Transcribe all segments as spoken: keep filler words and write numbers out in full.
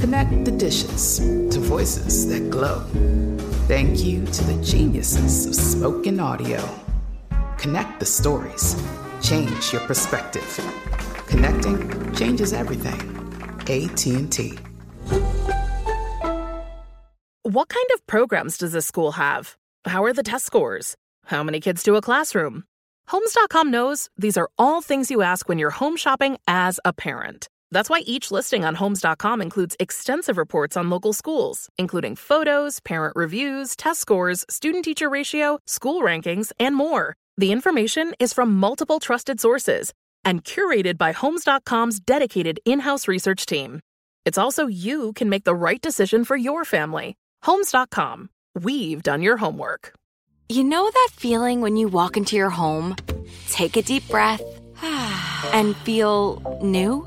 Connect the dishes to voices that glow. Thank you to the geniuses of spoken audio. Connect the stories. Change your perspective. Connecting changes everything. A T and T. What kind of programs does this school have? How are the test scores? How many kids do a classroom? Homes dot com knows these are all things you ask when you're home shopping as a parent. That's why each listing on Homes dot com includes extensive reports on local schools, including photos, parent reviews, test scores, student-teacher ratio, school rankings, and more. The information is from multiple trusted sources and curated by Homes dot com's dedicated in-house research team. It's also you can make the right decision for your family. Homes dot com. We've done your homework. You know that feeling when you walk into your home, take a deep breath, and feel new?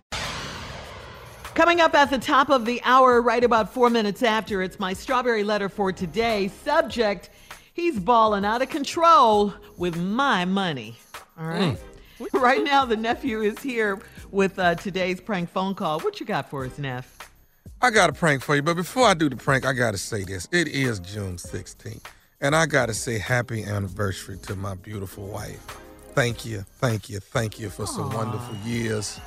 Coming up at the top of the hour, right about four minutes after, it's my strawberry letter for today. Subject, he's balling out of control with my money. All right. Mm. Right now, the nephew is here with uh, today's prank phone call. What you got for us, Neff? I got a prank for you, but before I do the prank, I got to say this. It is June sixteenth, and I got to say happy anniversary to my beautiful wife. Thank you, thank you, thank you for Aww. Some wonderful years.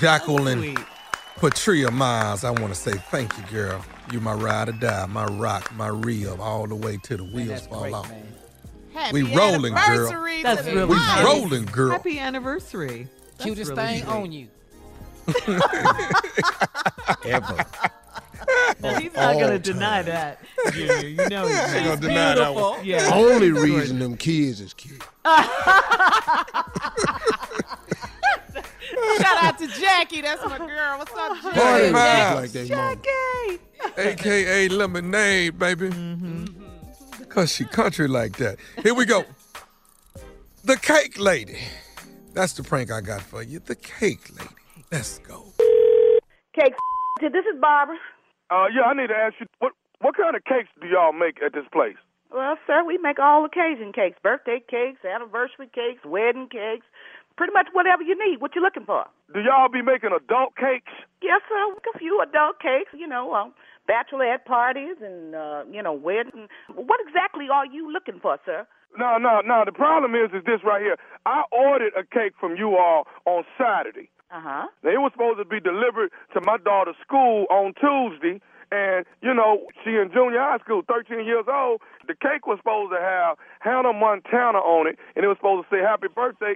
Jacqueline Patria Miles, I want to say thank you, girl. You my ride or die, my rock, my rib, all the way till the wheels man, fall great, off. We rolling, girl. That's really we nice. rolling, girl. Happy anniversary. That's Cutest really thing great. On you. Ever. Now, he's not going to deny that. Yeah, you know he's yeah, going to deny that one. Yeah. The only reason them kids is cute. Shout out to Jackie. That's my girl. What's up, Jackie? Like that, Jackie. A K A Lemonade, baby. Mm-hmm. Because she country like that. Here we go. The Cake Lady. That's the prank I got for you. The Cake Lady. Let's go. Cake. This is Barbara. Uh, yeah, I need to ask you, what what kind of cakes do y'all make at this place? Well, sir, we make all occasion cakes. Birthday cakes, anniversary cakes, wedding cakes. Pretty much whatever you need, what you looking for. Do y'all be making adult cakes? Yes, sir, a few adult cakes, you know, um, bachelorette parties and, uh, you know, weddings. What exactly are you looking for, sir? No, no, no, the problem is is this right here. I ordered a cake from you all on Saturday. Uh-huh. Now, it was supposed to be delivered to my daughter's school on Tuesday, and, you know, she in junior high school, thirteen years old. The cake was supposed to have Hannah Montana on it, and it was supposed to say, happy birthday.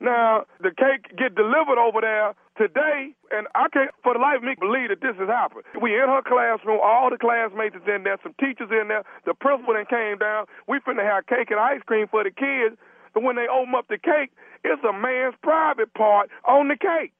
Now, the cake get delivered over there Today, and I can't for the life of me believe that this has happened. We in her classroom, all the classmates is in there, some teachers in there, the principal then came down. We finna have cake and ice cream for the kids, but when they open up the cake, it's a man's private part on the cake.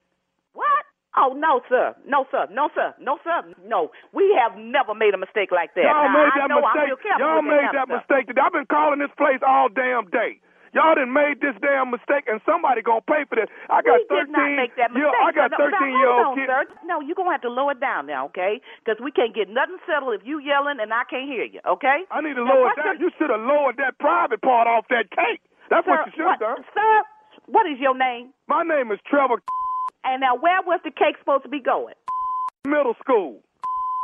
What? Oh, no, sir. No, sir. No, sir. No, sir. No. We have never made a mistake like that. Y'all made that mistake. Y'all made that mistake today. I've been calling this place all damn day. Y'all done made this damn mistake, and somebody gonna pay for this. I got thirteen. We did not make that mistake. I got thirteen-year-old kids. No, you're gonna have to lower it down now, okay? Because we can't get nothing settled if you yelling and I can't hear you, okay? I need to lower it down. You should have lowered that private part off that cake. That's what you should have done. Sir, what is your name? My name is Trevor. And now, where was the cake supposed to be going? Middle school.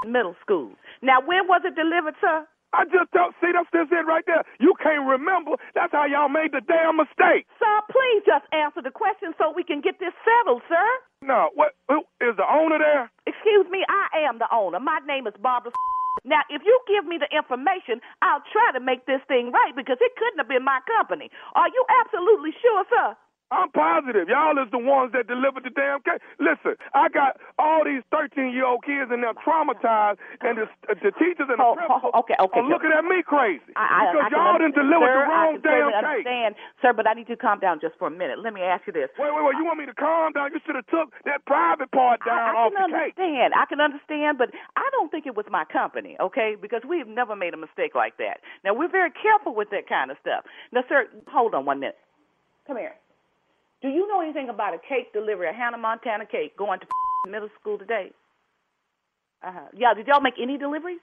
Middle school. Now, when was it delivered, sir? I just don't see. That's just it right there. You can't remember. That's how y'all made the damn mistake. Sir, please just answer the question so we can get this settled, sir. No. What? Who is the owner there? Excuse me. I am the owner. My name is Barbara. Now, if you give me the information, I'll try to make this thing right because it couldn't have been my company. Are you absolutely sure, sir? I'm positive. Y'all is the ones that delivered the damn cake. Listen, I got all these thirteen-year-old kids and they're traumatized, and the, the teachers and the oh, principals oh, okay, okay, are looking at me crazy I, I, because I y'all didn't deliver the wrong I damn cake. Understand, sir, but I need you to calm down just for a minute. Let me ask you this. Wait, wait, wait. You want me to calm down? You should have took that private part down I, I off the understand. cake. I can understand, but I don't think it was my company, okay, because we have never made a mistake like that. Now, we're very careful with that kind of stuff. Now, sir, hold on one minute. Come here. Do you know anything about a cake delivery, a Hannah Montana cake, going to middle school today? Uh-huh. Yeah, did y'all make any deliveries?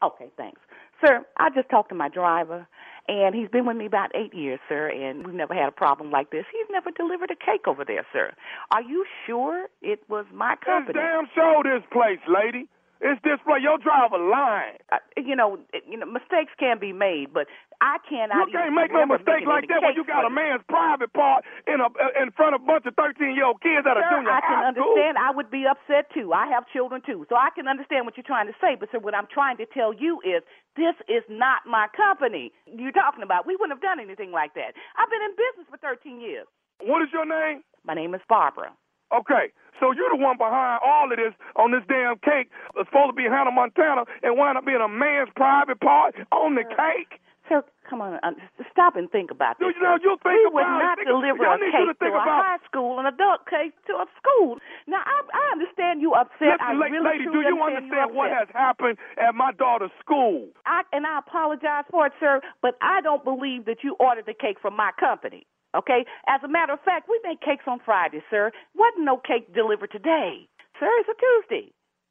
Okay, thanks. Sir, I just talked to my driver, and he's been with me about eight years, sir, and we've never had a problem like this. He's never delivered a cake over there, sir. Are you sure it was my company? It's damn sure this place, lady. It's this place. Your driver lying. Uh, you know, you know, mistakes can be made, but I cannot. You can't make no mistake like that when you got a man's private part in a in front of a bunch of thirteen-year-old kids at a junior high school. I can understand. I would be upset too. I have children too, so I can understand what you're trying to say. But sir, what I'm trying to tell you is this is not my company you're talking about. We wouldn't have done anything like that. I've been in business for thirteen years. What is your name? My name is Barbara. Okay, so you're the one behind all of this on this damn cake. It's supposed to be Hannah Montana and wound up being a man's private part on the cake. Sir, come on, uh, stop and think about this. You know, you think we about would not think deliver a cake to, to a high school, an adult cake to a school. Now, I, I understand you upset. Listen, I really lady, do you understand, understand what has happened at my daughter's school? I, and I apologize for it, sir, but I don't believe that you ordered the cake from my company. Okay? As a matter of fact, we make cakes on Friday, sir. Wasn't no cake delivered today. Sir, it's a Tuesday.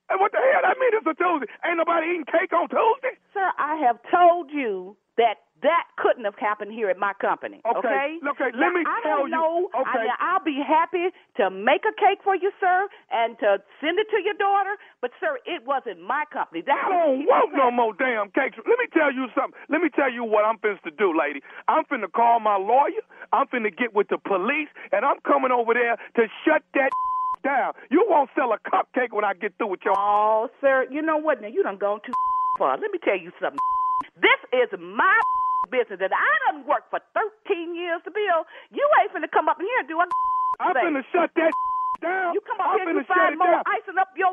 Hey, what the hell? I mean, it's a Tuesday. Ain't nobody eating cake on Tuesday? Sir, I have told you that that couldn't have happened here at my company. Okay? Okay, okay. Let now, me I tell you. I don't know. Okay. I, I'll be happy to make a cake for you, sir, and to send it to your daughter. But, sir, it wasn't my company. That I don't want no more damn cakes. Let me tell you something. Let me tell you what I'm finna to do, lady. I'm finna call my lawyer. I'm finna get with the police, and I'm coming over there to shut that down. You won't sell a cupcake when I get through with your... Oh, sir, you know what? Now, you done gone too far. Let me tell you something. This is my business that I done worked for thirteen years to build. You ain't finna come up in here and do a I'm thing. finna shut that down. You come up I'm here and you find more down. icing up your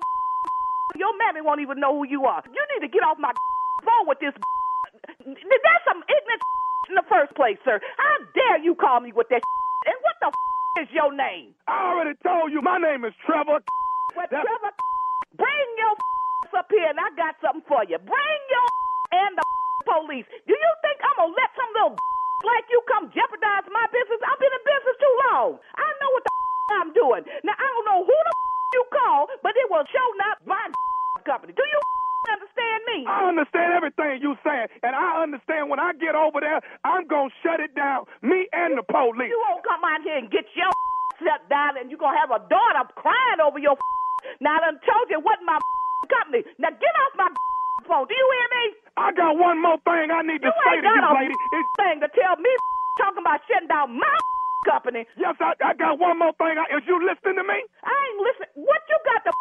your mammy won't even know who you are. You need to get off my phone with this. That's some ignorant in the first place, sir. How dare you call me with that? And what the is your name? I already told you my name is Trevor. Well, Trevor, bring your up here and I got something for you. Bring your and the police. Do you think I'm gonna let some little like you come jeopardize my business? I've been in business too long. I know what the I'm doing. Now, I don't know who the you call, but it will show not my company. Do you understand me? I understand everything you saying, and I understand when I get over there, I'm gonna shut it down, me and the police. You won't come out here and get your shut down, and you're gonna have a daughter crying over your now, I done told you it wasn't my company. Now, get off my phone. Do you hear me? I got one more thing I need to you say to you, lady. It's thing to tell me talking about shutting down my company. Yes, I, I got one more thing. I, is you listening to me? I ain't listening. What you got to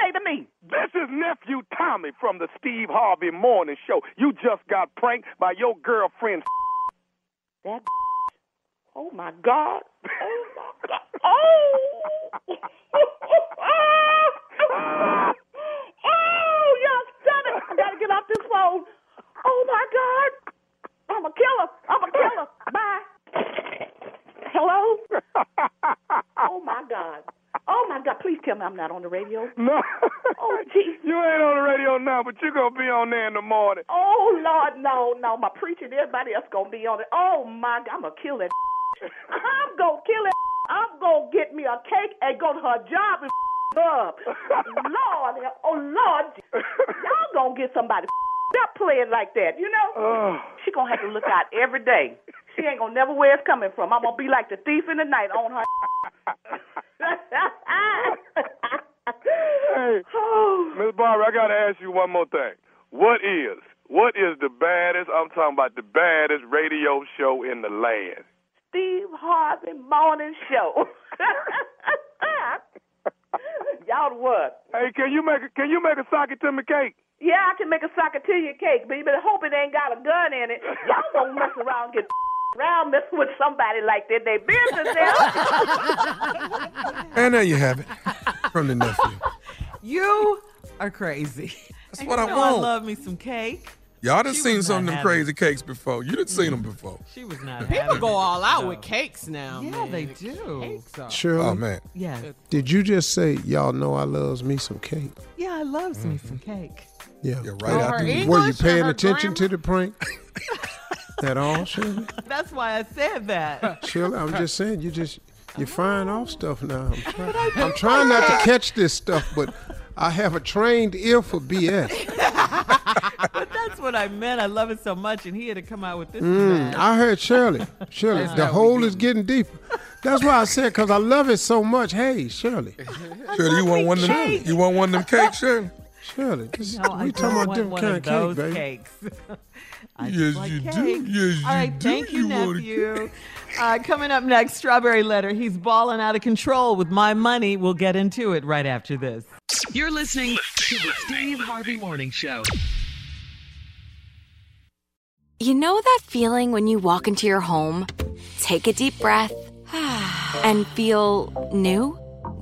say to me? This is Nephew Tommy from the Steve Harvey Morning Show. You just got pranked by your girlfriend. That. Oh my God. Oh my God. Oh. Oh, y'all done it. I got to get off this phone. Oh, my God. I'm a killer. I'm a killer. Bye. Hello? Oh, my God. Oh, my God. Please tell me I'm not on the radio. No. Oh, geez. You ain't on the radio now, but you're going to be on there in the morning. Oh, Lord, no, no. My preacher and everybody else going to be on it. Oh, my God. I'm going to kill that. I'm going to kill that. I'm going to get me a cake and go to her job and up. Lord. Oh, Lord. Y'all going to get somebody up playing like that, you know? Oh. She going to have to look out every day. She ain't going to never where it's coming from. I'm going to be like the thief in the night on her. Hey, Miss Barbara, I got to ask you one more thing. What is, what is the baddest, I'm talking about the baddest radio show in the land? Steve Harvey Morning Show. Y'all what? Hey, can you make a, can you make a socket to me cake? Yeah, I can make a socket to your cake, but you better hope it ain't got a gun in it. Y'all don't mess around and get around messing with somebody like that. They business now. And there you have it from the nephew. You are crazy. That's and what you know I want. I love me some cake. Y'all done she seen some of them crazy it. cakes before. You done seen them before. She was not. People go all out no. with cakes now. Yeah, man. They do. Shirley, oh man. Yeah. Did you just say y'all know I loves me some cake? Yeah, I loves mm-hmm. me some cake. Yeah, yeah, right. I do. Were you paying attention grandma? to the prank? At all, Shirley? That's why I said that. Shirley, I'm just saying you just you're firing off stuff now. I'm trying, I'm trying not to catch this stuff, but I have a trained ear for B S. But that's what I meant. I love it so much, and he had to come out with this. Mm, I heard Shirley. Shirley, the hole is getting deeper. That's why I said, because I love it so much. Hey, Shirley. Shirley, you want one of them? You want one of them cakes, Shirley? Shirley, this, no, we talking about different kind of cake, baby. Cakes. I yes, like you cake. do. Yes, you All right, do. Thank you, you nephew. Uh, coming up next, Strawberry Letter. He's balling out of control with my money. We'll get into it right after this. You're listening to the Steve Harvey Morning Show. You know that feeling when you walk into your home, take a deep breath, and feel new?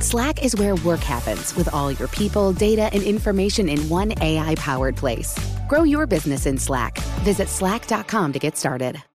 Slack is where work happens, with all your people, data, and information in one A I-powered place. Grow your business in Slack. Visit slack dot com to get started.